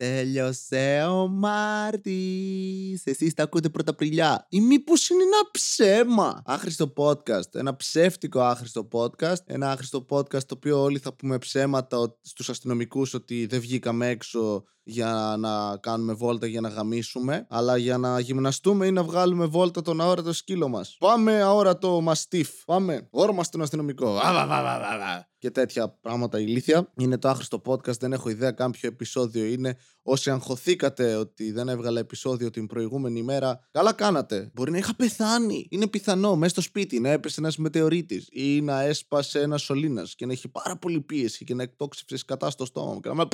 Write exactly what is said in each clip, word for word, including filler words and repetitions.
Τέλειωσε ο Μάρτης. Εσείς τα ακούτε πρώτα Απριλιά. Ή μήπως είναι ένα ψέμα? Άχρηστο podcast. Ένα ψεύτικο άχρηστο podcast. Ένα άχρηστο podcast το οποίο όλοι θα πούμε ψέματα στους αστυνομικούς ότι δεν βγήκαμε έξω για να κάνουμε βόλτα, για να γαμίσουμε, αλλά για να γυμναστούμε ή να βγάλουμε βόλτα τον αόρατο σκύλο μας. Πάμε αόρατο μαστίφ. Πάμε. Όρμα στον αστυνομικό. Και τέτοια πράγματα ηλίθια. Είναι το άχρηστο podcast. Δεν έχω ιδέα καν ποιο επεισόδιο είναι. Όσοι αγχωθήκατε ότι δεν έβγαλα επεισόδιο την προηγούμενη ημέρα, καλά κάνατε. Μπορεί να είχα πεθάνει. Είναι πιθανό μέσα στο σπίτι να έπεσε ένας μετεωρίτης ή να έσπασε ένας σωλήνας και να έχει πάρα πολύ πίεση και να εκτόξευσε σκατά στο στόμα μου. Και να με...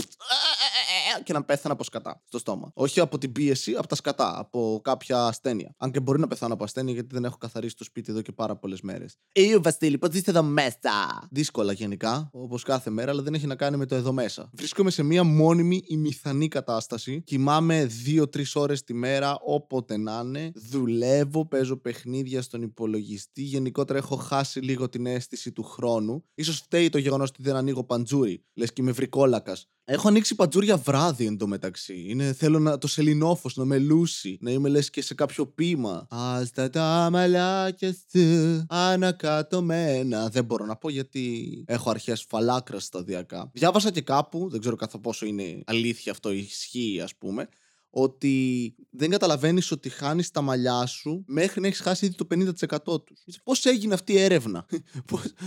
και να πέθανα από σκατά στο στόμα. Όχι από την πίεση, από τα σκατά, από κάποια ασθένεια. Αν και μπορεί να πεθάνω από ασθένεια, γιατί δεν έχω καθαρίσει το σπίτι εδώ και πάρα πολλές μέρες. Ή ο Βασίλη, πότε είστε εδώ μέσα? Δύσκολα γενικά, όπως κάθε μέρα, αλλά δεν έχει να κάνει με το εδώ μέσα. Βρίσκομαι σε μία μόνιμη ημιθανή κατάσταση. Κοιμάμαι δύο τρεις ώρες τη μέρα, όποτε να είναι. Δουλεύω, παίζω παιχνίδια στον υπολογιστή. Γενικότερα έχω χάσει λίγο την αίσθηση του χρόνου. Ίσως φταίει το γεγονός ότι δεν ανοίγω παντζούρι. Λες και είμαι βρικόλακας. Έχω ανοίξει παντζούρια βράδυ εντωμεταξύ. Είναι, θέλω να, το σεληνόφος να με λούσει, να είμαι λες και σε κάποιο ποίημα. Ας τα τα μαλάκια σου ανακατωμένα. Δεν μπορώ να πω γιατί έχω αρχές φαλάκρας σταδιακά. Διάβασα και κάπου, δεν ξέρω κατά πόσο είναι αλήθεια αυτό, ισχύει ας πούμε, ότι δεν καταλαβαίνεις ότι χάνεις τα μαλλιά σου μέχρι να έχεις χάσει ήδη το πενήντα τοις εκατό τους. Πώς έγινε αυτή η έρευνα?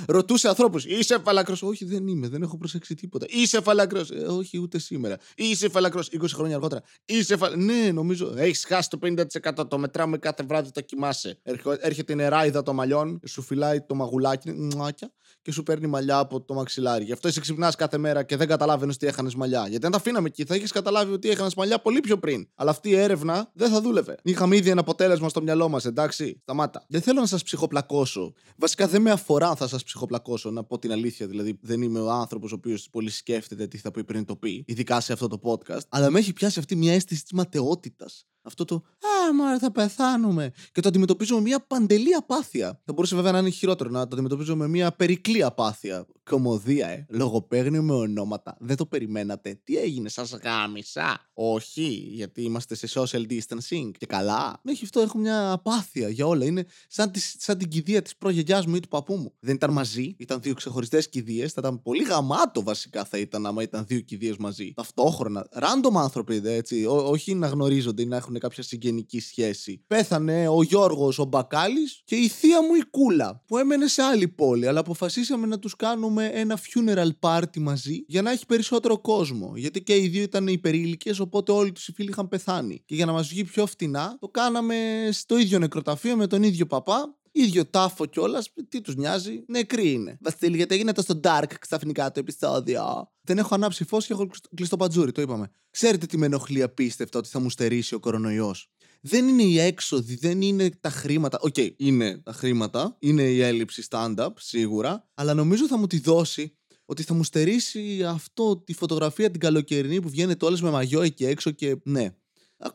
Ρωτούσε ανθρώπους, είσαι φαλακρός? Όχι, δεν είμαι, δεν έχω προσέξει τίποτα. Είσαι φαλακρός? Ε, όχι, ούτε σήμερα. Είσαι φαλακρός? είκοσι χρόνια αργότερα. Είσαι φα... Ναι, νομίζω. Έχεις χάσει το πενήντα τοις εκατό. Το μετράμε κάθε βράδυ, το κοιμάσαι. Έρχεται η νεράιδα των μαλλιών, σου φυλάει το μαγουλάκι, μουάκια, και σου παίρνει μαλλιά από το μαξιλάρι. Γι' αυτό εσύ ξυπνάς κάθε μέρα και δεν καταλάβαινες ότι έχανες μαλλιά. Γιατί αν τα αφήναμε εκεί, θα έχεις καταλάβει ότι έχανες μαλλιά πολύ πιο πριν. Αλλά αυτή η έρευνα δεν θα δούλευε. Είχαμε ήδη ένα αποτέλεσμα στο μυαλό μας, εντάξει. Σταμάτα. Δεν θέλω να σας ψυχοπλακώσω. Βασικά δεν με αφορά αν θα σας ψυχοπλακώσω, να πω την αλήθεια. Δηλαδή, δεν είμαι ο άνθρωπος ο οποίος πολύ σκέφτεται τι θα πει πριν το πει, ειδικά σε αυτό το podcast. Αλλά με έχει πιάσει αυτή μια αίσθηση της ματαιότητας. Αυτό το «Α, μάρα, θα πεθάνουμε». Και το αντιμετωπίζω με μια παντελή απάθεια. Θα μπορούσε βέβαια να είναι χειρότερο, να το αντιμετωπίζω με μια περικλή απάθεια. Κωμωδία, ε. Λογοπαίγνιο με ονόματα. Δεν το περιμένατε. Τι έγινε, σας γάμισα? Όχι, γιατί είμαστε σε social distancing. Και καλά. Μέχρι αυτό έχω μια απάθεια για όλα. Είναι σαν, τις, σαν την κηδεία της προγιαγιάς μου ή του παππού μου. Δεν ήταν μαζί. Ήταν δύο ξεχωριστές κηδείες. Θα ήταν πολύ γαμάτο βασικά θα ήταν άμα ήταν δύο κηδείες μαζί. Ταυτόχρονα. Random άνθρωποι, έτσι. Ό, όχι να γνωρίζονται ή να έχουν κάποια συγγενική σχέση. Πέθανε ο Γιώργος ο Μπακάλης και η θεία μου η Κούλα, που έμενε σε άλλη πόλη, αλλά αποφασίσαμε να τους κάνουμε ένα funeral party μαζί για να έχει περισσότερο κόσμο. Γιατί και οι δύο ήταν υπερήλικες, οπότε όλοι τους οι φίλοι είχαν πεθάνει. Και για να μας βγει πιο φτηνά, το κάναμε στο ίδιο νεκροταφείο με τον ίδιο παπά. Ίδιο τάφο κιόλας, τι τους νοιάζει, νεκροί είναι. Βασίλη, γιατί έγινε το στο dark ξαφνικά το επεισόδιο? Δεν έχω ανάψει φως και έχω κλειστό παντζούρι, το είπαμε. Ξέρετε τι με ενοχλεί απίστευτα ότι θα μου στερήσει ο κορονοϊός? Δεν είναι οι έξοδοι, δεν είναι τα χρήματα. Οκ, okay, είναι τα χρήματα, είναι η έλλειψη stand-up, σίγουρα, αλλά νομίζω θα μου τη δώσει. Ότι θα μου στερήσει αυτό τη φωτογραφία την καλοκαιρινή που βγαίνετε όλες με μαγιό εκεί έξω και ναι.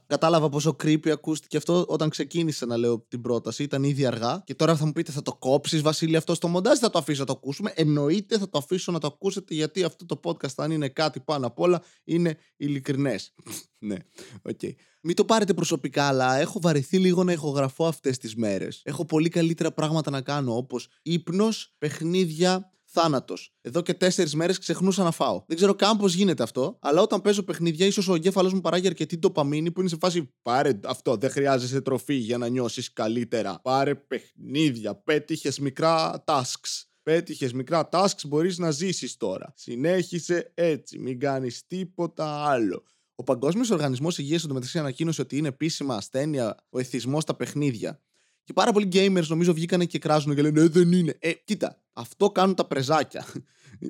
Κατάλαβα πόσο creepy ακούστηκε αυτό όταν ξεκίνησα να λέω την πρόταση. Ήταν ήδη αργά. Και τώρα θα μου πείτε, θα το κόψεις, Βασίλη, αυτό στο μοντάζ? Θα το αφήσω να το ακούσουμε. Εννοείται θα το αφήσω να το ακούσετε, γιατί αυτό το podcast, αν είναι κάτι πάνω απ' όλα, είναι ειλικρινές. Ναι, οκ. Okay. Μην το πάρετε προσωπικά, αλλά έχω βαρεθεί λίγο να ηχογραφώ αυτές τις μέρες. Έχω πολύ καλύτερα πράγματα να κάνω, όπως ύπνος, παιχνίδια. Θάνατος. Εδώ και τέσσερις μέρες ξεχνούσα να φάω. Δεν ξέρω καν πώς γίνεται αυτό, αλλά όταν παίζω παιχνίδια, ίσως ο εγκέφαλος μου παράγει αρκετή ντοπαμίνη που είναι σε φάση πάρε αυτό, δεν χρειάζεσαι τροφή για να νιώσεις καλύτερα. Πάρε παιχνίδια, πέτυχες μικρά tasks. Πέτυχες μικρά tasks, μπορείς να ζήσεις τώρα. Συνέχισε έτσι, μην κάνεις τίποτα άλλο. Ο Παγκόσμιος Οργανισμός Υγείας εντωμεταξύ ανακοίνωσε ότι είναι επίσημα ασθένεια ο εθισμός στα παιχνίδια. Και πάρα πολλοί gamers νομίζω βγήκανε και κράζουν και λένε «Ε, δεν είναι». Ε, κοίτα, αυτό κάνουν τα πρεζάκια.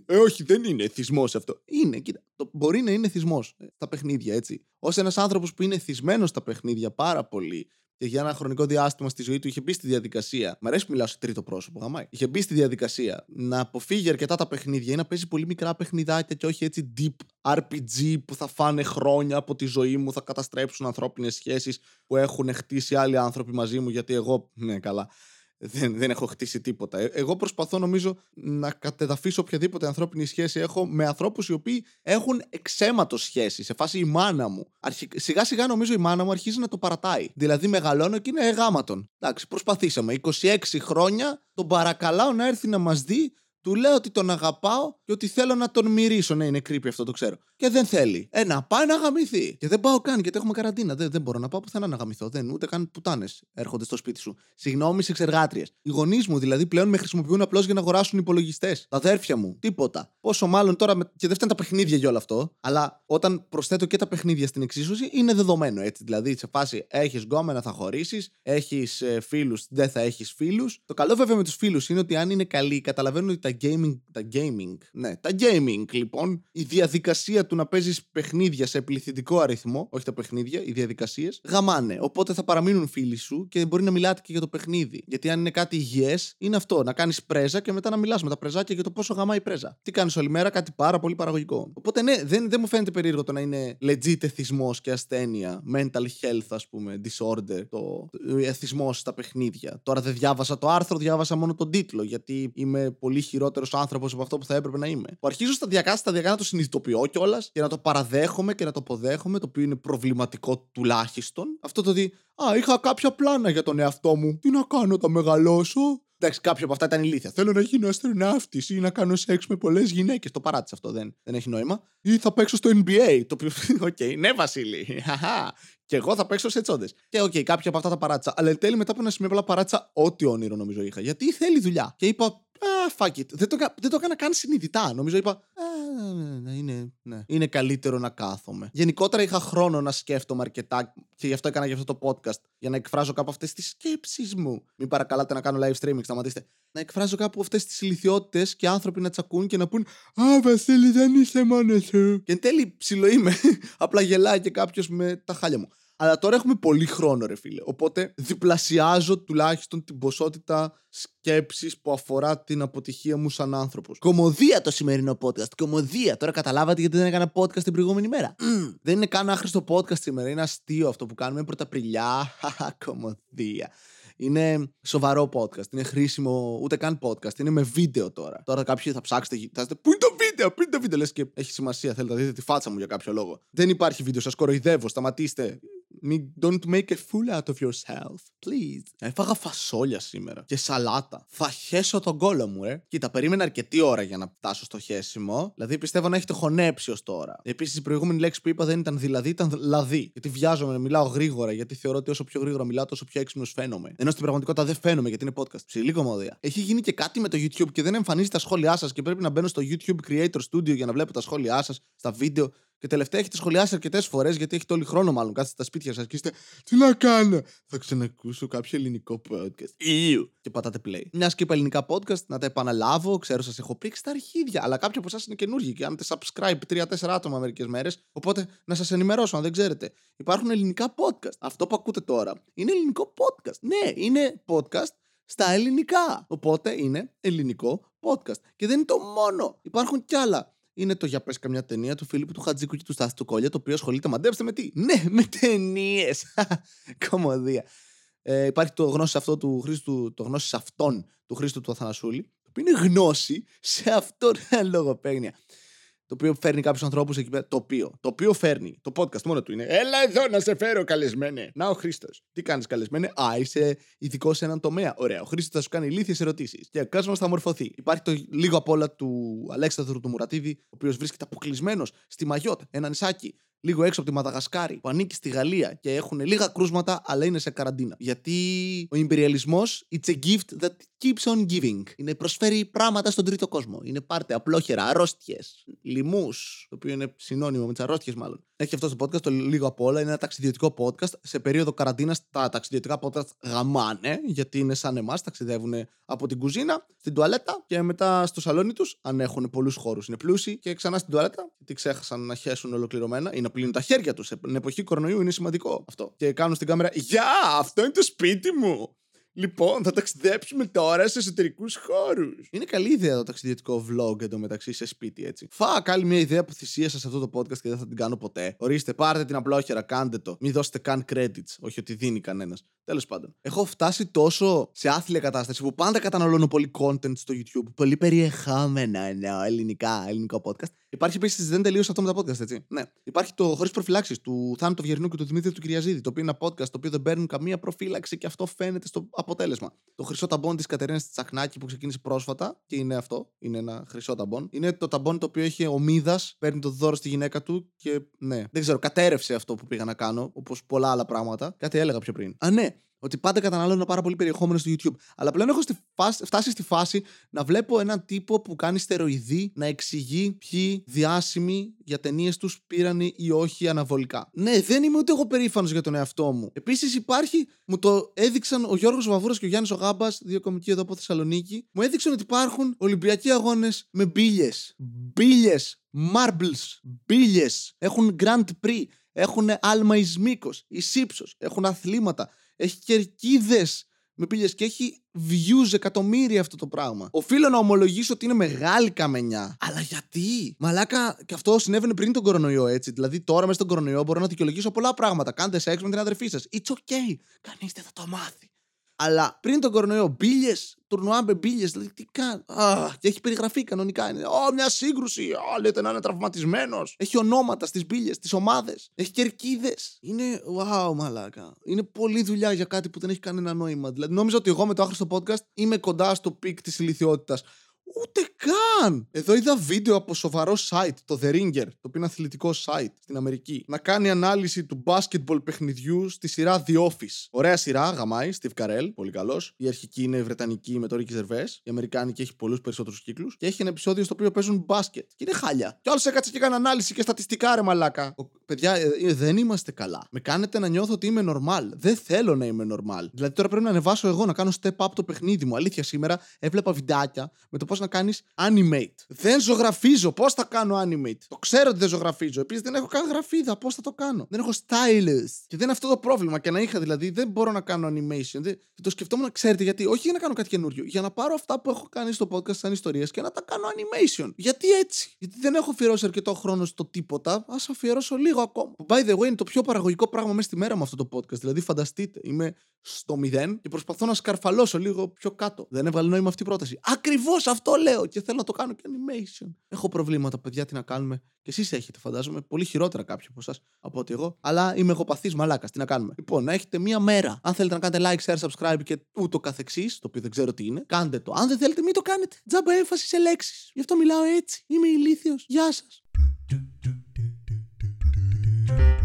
Ε, όχι, δεν είναι εθισμός αυτό. Είναι, κοίτα, το, μπορεί να είναι εθισμός ε, στα παιχνίδια, έτσι. Ως ένας άνθρωπος που είναι εθισμένος στα παιχνίδια πάρα πολύ και για ένα χρονικό διάστημα στη ζωή του είχε μπει στη διαδικασία. Μ' αρέσει που μιλάω σε τρίτο πρόσωπο, γαμάει. Είχε μπει στη διαδικασία να αποφύγει αρκετά τα παιχνίδια ή να παίζει πολύ μικρά παιχνιδάκια και όχι έτσι deep αρ πι τζι που θα φάνε χρόνια από τη ζωή μου, θα καταστρέψουν ανθρώπινες σχέσεις που έχουν χτίσει άλλοι άνθρωποι μαζί μου, γιατί εγώ. Ναι, καλά. δεν, δεν έχω χτίσει τίποτα. Εγώ προσπαθώ, νομίζω, να κατεδαφίσω οποιαδήποτε ανθρώπινη σχέση έχω με ανθρώπους οι οποίοι έχουν εξαίματος σχέση. Σε φάση η μάνα μου. Αρχι... Σιγά σιγά, νομίζω, η μάνα μου αρχίζει να το παρατάει. Δηλαδή, μεγαλώνω και είναι εγάματον. Εντάξει, προσπαθήσαμε. είκοσι έξι χρόνια τον παρακαλάω να έρθει να μας δει. Του λέω ότι τον αγαπάω και ότι θέλω να τον μυρίσω. Ναι, είναι creepy αυτό, το ξέρω. Και δεν θέλει. Ε, να πάει να γαμηθεί. Και δεν πάω καν, γιατί έχουμε καραντίνα. Δεν, δεν μπορώ να πάω πουθενά να γαμηθώ. Δεν, ούτε καν πουτάνες έρχονται στο σπίτι σου. Συγγνώμη, εξεργάτριες. Οι γονείς μου δηλαδή πλέον με χρησιμοποιούν απλώς για να αγοράσουν υπολογιστές. Τα αδέρφια μου, τίποτα. Πόσο μάλλον τώρα. Με... Και δεν φτάνουν τα παιχνίδια για όλο αυτό. Αλλά όταν προσθέτω και τα παιχνίδια στην εξίσωση, είναι δεδομένο έτσι. Δηλαδή, σε φάση έχεις γκόμενα, θα χωρίσεις. Έχεις ε, φίλους, δεν θα έχεις φίλους. Το καλό βέβαια με τους φίλους είναι ότι αν είναι καλοί, καταλαβαίνουν ότι τα gaming, τα gaming, ναι, τα gaming λοιπόν, η διαδικασία του να παίζεις παιχνίδια σε πληθυντικό αριθμό, όχι τα παιχνίδια, οι διαδικασίες, γαμάνε. Οπότε θα παραμείνουν φίλοι σου και μπορεί να μιλάτε και για το παιχνίδι. Γιατί αν είναι κάτι υγιές, είναι αυτό, να κάνεις πρέζα και μετά να μιλάς με τα πρεζάκια για το πόσο γαμάει η πρέζα. Τι κάνεις όλη μέρα, κάτι πάρα πολύ παραγωγικό. Οπότε ναι, δεν, δεν μου φαίνεται περίεργο το να είναι legit εθισμός και ασθένεια, mental health ας πούμε, disorder, το εθισμός στα παιχνίδια. Τώρα δεν διάβασα το άρθρο, διάβασα μόνο τον τίτλο, γιατί είμαι πολύ χειρότερος άνθρωπος από αυτό που θα έπρεπε να είμαι. Που αρχίζω σταδιακά, σταδιακά να το συνειδητοποιώ κιόλας και να το παραδέχομαι και να το αποδέχομαι, το οποίο είναι προβληματικό τουλάχιστον. Αυτό το ότι, α, είχα κάποια πλάνα για τον εαυτό μου. Τι να κάνω, τα μεγαλώσω. Εντάξει, κάποια από αυτά ήταν ηλίθια. Θέλω να γίνω αστροναύτης ή να κάνω σεξ με πολλές γυναίκες. Το παράτησα αυτό, δεν, δεν έχει νόημα. Ή θα παίξω στο N B A. Το οποίο, οκ, okay, ναι, Βασίλη. Και εγώ θα παίξω σε τσόντες. Και οκ, okay, κάποια από αυτά τα παράτησα. Αλλά εν τέλει μετά από ένα σημείο απλά παράτησα ό,τι όνειρο νομίζω είχα. Γιατί θέλει δουλειά. Και είπα, ah, fuck it. Δεν το, δεν το έκανα καν συνειδητά. Νομίζω είπα, ah, είναι, ναι. είναι καλύτερο να κάθομαι. Γενικότερα είχα χρόνο να σκέφτομαι αρκετά και γι' αυτό έκανα γι' αυτό το podcast. Για να εκφράζω κάπου αυτές τις σκέψεις μου. Μην παρακαλάτε να κάνω live streaming, σταματήστε. Να εκφράζω κάπου αυτές τις ηλιθιότητες και άνθρωποι να τσακούν και να πούν, α, Βασίλη, δεν είσαι μόνος σου. Και εν τέλει ψηλό είμαι. Απλά γελάει και κάποιος με τα χάλια μου. Αλλά τώρα έχουμε πολύ χρόνο, ρε φίλε. Οπότε διπλασιάζω τουλάχιστον την ποσότητα σκέψης που αφορά την αποτυχία μου σαν άνθρωπος. Κωμωδία το σημερινό podcast. Κωμωδία. Τώρα καταλάβατε γιατί δεν έκανα podcast την προηγούμενη μέρα. Mm. Δεν είναι καν άχρηστο podcast σήμερα. Είναι αστείο αυτό που κάνουμε. Πρωταπριλιά. Κωμωδία. Είναι σοβαρό podcast. Είναι χρήσιμο. Ούτε καν podcast. Είναι με βίντεο τώρα. Τώρα κάποιοι θα ψάξετε. Κοιτάξτε. Πού είναι το βίντεο. Πού είναι το βίντεο. Λες και έχει σημασία. Θέλετε να δείτε τη φάτσα μου για κάποιο λόγο. Δεν υπάρχει βίντεο. Σας κοροϊδεύω. Σταματήστε. Don't make a fool out of yourself, please. Έφαγα φασόλια σήμερα και σαλάτα. Θα χέσω τον κόλο μου, ε. Κοίτα, περίμενα αρκετή ώρα για να φτάσω στο χέσιμο. Δηλαδή, πιστεύω να έχετε χωνέψει ως τώρα. Επίσης, η προηγούμενη λέξη που είπα δεν ήταν δηλαδή, ήταν λαδί. Γιατί βιάζομαι να μιλάω γρήγορα, γιατί θεωρώ ότι όσο πιο γρήγορα μιλάω, τόσο πιο έξυπνος φαίνομαι. Ενώ στην πραγματικότητα δεν φαίνομαι, γιατί είναι podcast. Ψηλή κωμωδία. Έχει γίνει και κάτι με το YouTube και δεν εμφανίζει τα σχόλιά σας και πρέπει να μπαίνω στο YouTube Creator Studio για να βλέπω τα σχόλιά σας στα βίντεο. Και τελευταία έχετε σχολιάσει αρκετές φορές, γιατί έχετε όλη χρόνο μάλλον. Κάθεστε στα σπίτια σας και είστε, τι να κάνω, θα ξανακούσω κάποιο ελληνικό podcast. Ιου. Και πατάτε play. Μιας και είπα ελληνικά podcast, να τα επαναλάβω. Ξέρω, σας έχω πρίξει τα αρχίδια. Αλλά κάποιοι από εσάς είναι καινούργοι και κάνετε subscribe τρία τέσσερα άτομα μερικές μέρες. Οπότε να σας ενημερώσω, αν δεν ξέρετε. Υπάρχουν ελληνικά podcast. Αυτό που ακούτε τώρα είναι ελληνικό podcast. Ναι, είναι podcast στα ελληνικά. Οπότε είναι ελληνικό podcast. Και δεν είναι το μόνο. Υπάρχουν κι άλλα. Είναι το «Για πες καμιά ταινία» του Φίλιππου του Χατζίκου και του Στάθη του Κόλια, το οποίο ασχολείται, μαντέψτε με τι. Ναι, με ταινίες. Κωμωδία. Ε, υπάρχει το γνώση αυτό του Χρήστου, το γνώση αυτών του Χρήστου του Αθανασούλη, το οποίο είναι γνώση σε αυτόν λογοπαίγνια. Το οποίο φέρνει κάποιους ανθρώπους εκεί πέρα. Το οποίο, το οποίο φέρνει. Το podcast μόνο του είναι. Έλα εδώ να σε φέρω, καλεσμένε. Να ο Χρήστος. Τι κάνεις, καλεσμένε. Α, είσαι ειδικό σε έναν τομέα. Ωραία. Ο Χρήστος θα σου κάνει ηλίθιες ερωτήσεις. Και ο κόσμος θα μορφωθεί. Υπάρχει το λίγο απ' όλα του Αλέξανδρου του Μουρατίδη, ο οποίος βρίσκεται αποκλεισμένος στη Μαγιότ, ένα νησάκι λίγο έξω από τη Μαδαγασκάρη, που ανήκει στη Γαλλία και έχουν λίγα κρούσματα, αλλά είναι σε καραντίνα. Γιατί ο ιμπεριαλισμός, it's a gift that keeps on giving. Είναι προσφέρει πράγματα στον τρίτο κόσμο. Είναι πάρτε απλόχερα, αρρώστιες, λοιμούς, το οποίο είναι συνώνυμο με τις αρρώστιες μάλλον. Έχει αυτό το podcast, το λίγο απ' όλα, είναι ένα ταξιδιωτικό podcast. Σε περίοδο καραντίνας, τα ταξιδιωτικά podcast γαμάνε, γιατί είναι σαν εμάς, ταξιδεύουν από την κουζίνα, στην τουαλέτα και μετά στο σαλόνι τους, αν έχουν πολλούς χώρους. Είναι πλούσιοι και ξανά στην τουαλέτα, γιατί ξέχασαν να χέσουν ολοκληρωμένα. Είναι πλύνουν τα χέρια τους. Στην εποχή κορονοϊού είναι σημαντικό αυτό. Και κάνουν στην κάμερα, γεια! Αυτό είναι το σπίτι μου! Λοιπόν, θα ταξιδέψουμε τώρα σε εσωτερικούς χώρους. Είναι καλή ιδέα το ταξιδιωτικό vlog εντωμεταξύ σε σπίτι, έτσι. Φακ, άλλη μια ιδέα που θυσίασα σε αυτό το podcast και δεν θα την κάνω ποτέ. Ορίστε, πάρτε την απλόχερα, κάντε το. Μην δώσετε καν credits. Όχι ότι δίνει κανένας. Τέλος πάντων. Έχω φτάσει τόσο σε άθλια κατάσταση που πάντα καταναλώνω πολύ content στο YouTube. Πολύ περιεχόμενα, ναι, ελληνικά, ελληνικό podcast. Υπάρχει επίσης, δεν τελείωσα αυτό με τα podcast, έτσι. Ναι. Υπάρχει το Χωρίς Προφυλάξεις του Θάνου του Βγερνού και του Δημήτρη του Κυριαζίδη. Το οποίο είναι ένα podcast το οποίο δεν παίρνουν καμία προφύλαξη και αυτό φαίνεται στο αποτέλεσμα. Το χρυσό ταμπόν της Κατερίνας Τσακνάκη που ξεκίνησε πρόσφατα και είναι αυτό. Είναι ένα χρυσό ταμπόν. Είναι το ταμπόν το οποίο έχει ο Μίδας, παίρνει το δώρο στη γυναίκα του και ναι. Δεν ξέρω, κατέρευσε αυτό που πήγα να κάνω, όπως πολλά άλλα πράγματα. Κάτι έλεγα πιο πριν. Α, ναι. Ότι πάντα καταναλώνω πάρα πολύ περιεχόμενο στο YouTube. Αλλά πλέον έχω στη φάση, φτάσει στη φάση να βλέπω έναν τύπο που κάνει στεροειδή να εξηγεί ποιοι διάσημοι για ταινίες τους πήραν ή όχι αναβολικά. Ναι, δεν είμαι ούτε εγώ περήφανος για τον εαυτό μου. Επίσης υπάρχει, μου το έδειξαν ο Γιώργος Βαβούρας και ο Γιάννης ο Γάμπας, δύο κομικοί εδώ από Θεσσαλονίκη. Μου έδειξαν ότι υπάρχουν Ολυμπιακοί αγώνες με μπίλιες. Μπίλιες. Marbles. Μπίλιες. Έχουν Grand Prix. Έχουν άλμα εις μήκος, εις ύψος. Έχουν αθλήματα. Έχει κερκίδες με πύλες και έχει views εκατομμύρια αυτό το πράγμα. Οφείλω να ομολογήσω ότι είναι μεγάλη καμενιά. Αλλά γιατί? Μαλάκα, και αυτό συνέβαινε πριν τον κορονοϊό, έτσι. Δηλαδή, τώρα μέσα στον κορονοϊό μπορώ να δικαιολογήσω πολλά πράγματα. Κάντε σεξ με την αδερφή σας. It's okay. Κανείς δεν θα το μάθει. Αλλά πριν τον κορονοϊό, μπίλιες, τουρνουά με μπίλιες, δηλαδή τι κάνει. Ah, και έχει περιγραφεί κανονικά. Είναι, oh, μια σύγκρουση. Oh, λέτε να είναι τραυματισμένος. Έχει ονόματα στις μπίλιες, στις ομάδες. Έχει κερκίδες. Είναι, wow, μαλάκα. Είναι πολλή δουλειά για κάτι που δεν έχει κανένα νόημα. Δηλαδή, νόμιζα ότι εγώ με το άχρηστο podcast είμαι κοντά στο πικ της ηλιθιότητας. Ούτε καν! Εδώ είδα βίντεο από σοβαρό site, το The Ringer, το οποίο είναι αθλητικό site στην Αμερική, να κάνει ανάλυση του basketball παιχνιδιού στη σειρά The Office. Ωραία σειρά, γαμάει, Steve Carell, πολύ καλός. Η αρχική είναι βρετανική με το Ricky Gervais, η αμερικάνικη έχει πολλούς περισσότερους κύκλους και έχει ένα επεισόδιο στο οποίο παίζουν μπάσκετ. Και είναι χάλια. Κι άλλος έκατσε και έκανε ανάλυση και στατιστικά, ρε μαλάκα. Ο... Παιδιά, ε, ε, δεν είμαστε καλά. Με κάνετε να νιώθω ότι είμαι normal. Δεν θέλω να είμαι normal. Δηλαδή τώρα πρέπει να ανεβάσω εγώ να κάνω step up το παιχνίδι μου. Αλήθεια, σήμερα έβλεπα βιντεάκια με το πώς να κάνεις animate. Δεν ζωγραφίζω. Πώς θα κάνω animate? Το ξέρω ότι δεν ζωγραφίζω. Επίσης δεν έχω καν γραφίδα. Πώς θα το κάνω? Δεν έχω stylus. Και δεν είναι αυτό το πρόβλημα. Και να είχα δηλαδή, δεν μπορώ να κάνω animation. Δεν... Και το σκεφτόμουν, ξέρετε γιατί? Όχι για να κάνω κάτι καινούριο. Για να πάρω αυτά που έχω κάνει στο podcast σαν ιστορίες και να τα κάνω animation. Γιατί έτσι? Γιατί δεν έχω αφιερώσει αρκετό χρόνο στο τίποτα. Ας αφιερώσω λίγο ακόμα. By the way, είναι το πιο παραγωγικό πράγμα μέσα στη μέρα μου αυτό το podcast. Δηλαδή, φανταστείτε, είμαι στο μηδέν και προσπαθώ να σκαρφαλώσω λίγο πιο κάτω. Δεν έβγαλε νόημα αυτή η πρόταση. Ακριβώς αυτό λέω και θέλω να το κάνω και animation. Έχω προβλήματα, παιδιά, τι να κάνουμε. Και εσείς έχετε, φαντάζομαι, πολύ χειρότερα κάποιοι από εσάς από ότι εγώ. Αλλά είμαι εγώ παθής μαλάκας, τι να κάνουμε. Λοιπόν, να έχετε μία μέρα. Αν θέλετε να κάνετε like, share, subscribe και ούτω καθεξής, το οποίο δεν ξέρω τι είναι, κάντε το. Αν δεν θέλετε, μην το κάνετε. Τζάμπα έμφαση σε λέξεις. Γι' αυτό μιλάω έτσι. Είμαι ηλίθιος. Γεια σας. Thank you.